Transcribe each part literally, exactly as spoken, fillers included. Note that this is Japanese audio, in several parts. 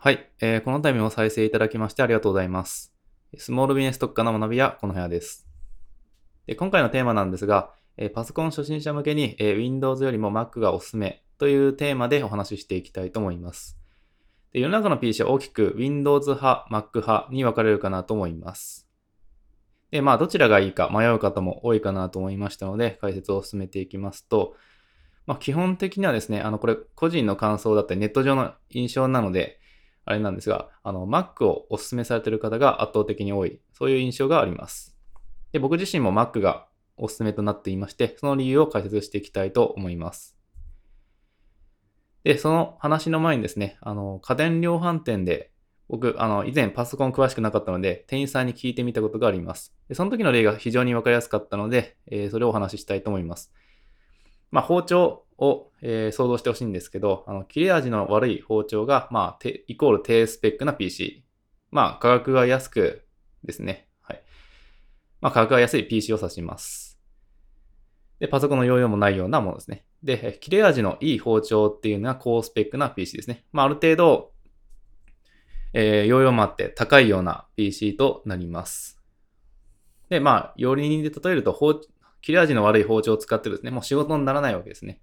はい、えー、この度も再生いただきましてありがとうございます。スモールビジネス特化の学びやこの部屋です。で今回のテーマなんですが、えー、パソコン初心者向けに、えー、Windows よりも Mac がおすすめというテーマでお話ししていきたいと思います。で世の中の ピーシー は大きく Windows 派、Mac 派に分かれるかなと思います。でまあどちらがいいか迷う方も多いかなと思いましたので解説を進めていきますと、まあ、基本的にはですね、あのこれ個人の感想だったりネット上の印象なので、あれなんですが、あの Mac をお勧めされている方が圧倒的に多い、そういう印象があります。で、僕自身も Mac がお勧めとなっていまして、その理由を解説していきたいと思います。で、その話の前にですね、あの家電量販店で僕あの以前パソコン詳しくなかったので店員さんに聞いてみたことがあります。で、その時の例が非常に分かりやすかったので、えー、それをお話ししたいと思います。まあ、包丁を、えー、想像してほしいんですけど、あの切れ味の悪い包丁が、まあ、イコール低スペックな ピーシー。まあ、価格が安くですね。はい。まあ、価格が安い ピーシー を指します。で、パソコンの容量もないようなものですね。で、切れ味のいい包丁っていうのは高スペックな ピーシー ですね。まあ、ある程度、えー、容量もあって高いような ピーシー となります。で、まあ、料理人で例えると、包丁、切れ味の悪い包丁を使ってですね、もう仕事にならないわけですね。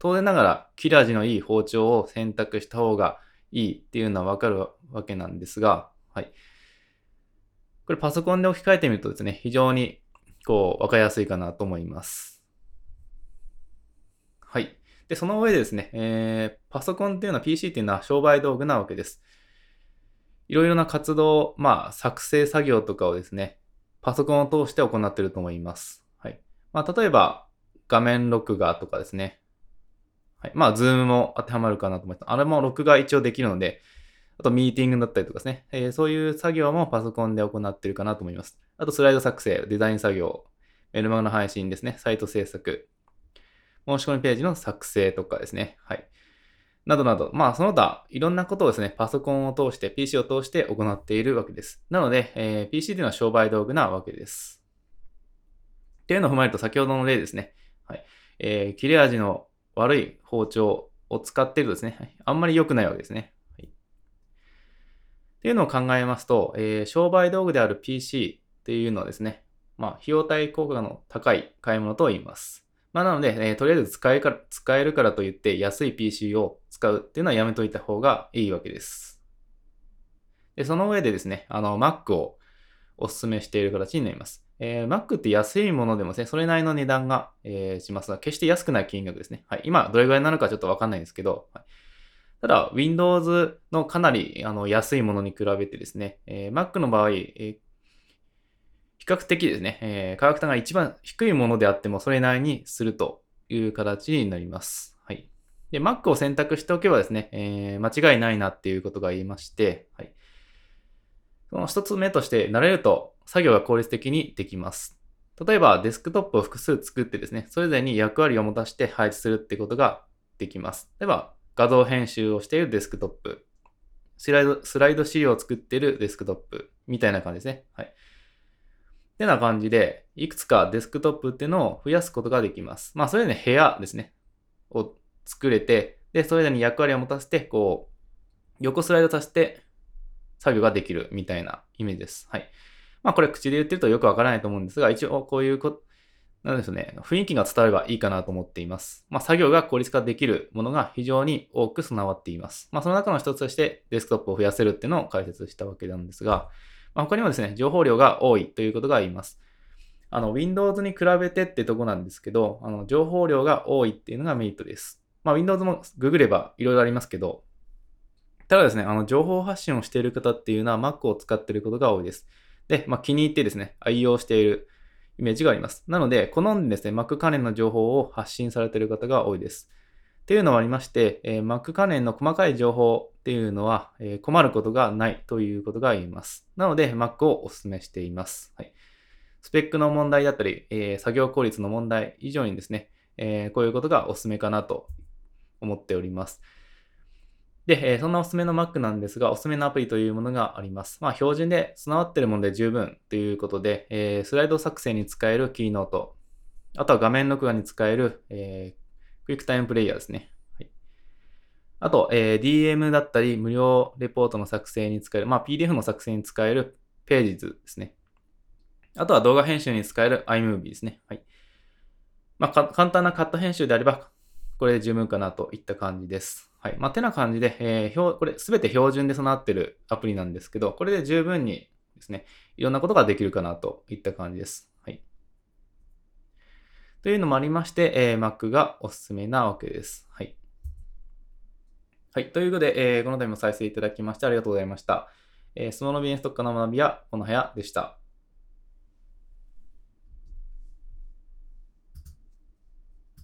当然ながら切れ味のいい包丁を選択した方がいいっていうのは分かるわけなんですが、はい、これパソコンで置き換えてみるとですね、非常にこう分かりやすいかなと思います。はい。で、その上でですね、えー、パソコンっていうのは ピーシー っていうのは商売道具なわけです。いろいろな活動、まあ作成作業とかをですね、パソコンを通して行っていると思います。まあ、例えば、画面録画とかですね。はい。まあ、ズームも当てはまるかなと思います。あれも録画一応できるので、あとミーティングだったりとかですね。えー、そういう作業もパソコンで行ってるかなと思います。あと、スライド作成、デザイン作業、メルマガの配信ですね。サイト制作、申し込みページの作成とかですね。はい。などなど、まあ、その他、いろんなことをですね、パソコンを通して、ピーシー を通して行っているわけです。なので、えー、ピーシー というのは商売道具なわけです。っていうのを踏まえると先ほどの例ですね、はいえー、切れ味の悪い包丁を使っているとですね、はい、あんまり良くないわけですね、はい、っていうのを考えますと、えー、商売道具である ピーシー っていうのはですね、まあ、費用対効果の高い買い物と言います、まあ、なので、えー、とりあえず使えから、使えるからといって安い ピーシー を使うっていうのはやめといた方がいいわけです。で、その上でですね、あの Mac をお勧めしている形になります。えー、Mac って安いものでもですね、それなりの値段が、えー、しますが、決して安くない金額ですね。はい、今、どれぐらいなのかちょっとわかんないんですけど、はい、ただ、Windows のかなりあの安いものに比べてですね、えー、Mac の場合、えー、比較的ですね、えー、価格帯が一番低いものであっても、それなりにするという形になります。はい、で Mac を選択しておけばですね、えー、間違いないなっていうことが言いまして、はい、その一つ目として、慣れると、作業が効率的にできます。例えばデスクトップを複数作ってですね、それぞれに役割を持たせて配置するってことができます。例えば画像編集をしているデスクトップ、スライド、スライド資料を作っているデスクトップみたいな感じですね。はい。ってな感じで、いくつかデスクトップっていうのを増やすことができます。まあそれでね、部屋ですね、を作れて、で、それぞれに役割を持たせて、こう、横スライド足して作業ができるみたいなイメージです。はい。まあこれ口で言ってるとよくわからないと思うんですが、一応こういうこ、なんでしょうね、雰囲気が伝わればいいかなと思っています。まあ作業が効率化できるものが非常に多く備わっています。まあその中の一つとしてデスクトップを増やせるっていうのを解説したわけなんですが、まあ、他にもですね、情報量が多いということが言います。あの Windows に比べてってとこなんですけど、あの情報量が多いっていうのがメリットです。まあ Windows もググればいろいろありますけど、ただですね、あの情報発信をしている方っていうのは Mac を使っていることが多いです。で、まあ、気に入ってですね、愛用しているイメージがあります。なので、好んでですね、Mac 関連の情報を発信されている方が多いです。っていうのもありまして、えー、Mac 関連の細かい情報っていうのは、えー、困ることがないということが言えます。なので、Mac をお勧めしています。はい、スペックの問題だったり、えー、作業効率の問題以上にですね、えー、こういうことがお勧めかなと思っております。で、そんなおすすめの Mac なんですが、おすすめのアプリというものがあります。まあ、標準で備わっているもので十分ということで、スライド作成に使えるキーノート、あとは画面録画に使えるクイックタイムプレイヤーですね。あと、えー、ディーエム だったり、無料レポートの作成に使える、まあ、ピーディーエフ の作成に使える Pages ですね。あとは動画編集に使える iMovie ですね。はい。まあ、簡単なカット編集であれば、これで十分かなといった感じです。はい。まあ、てな感じで、えー、表これすべて標準で備わっているアプリなんですけど、これで十分にですね、いろんなことができるかなといった感じです。はい。というのもありまして、えー、Mac がおすすめなわけです。はい。はい。ということで、えー、この度も再生いただきましてありがとうございました。えー、スモールビジネス特化の学びはこの部屋でした。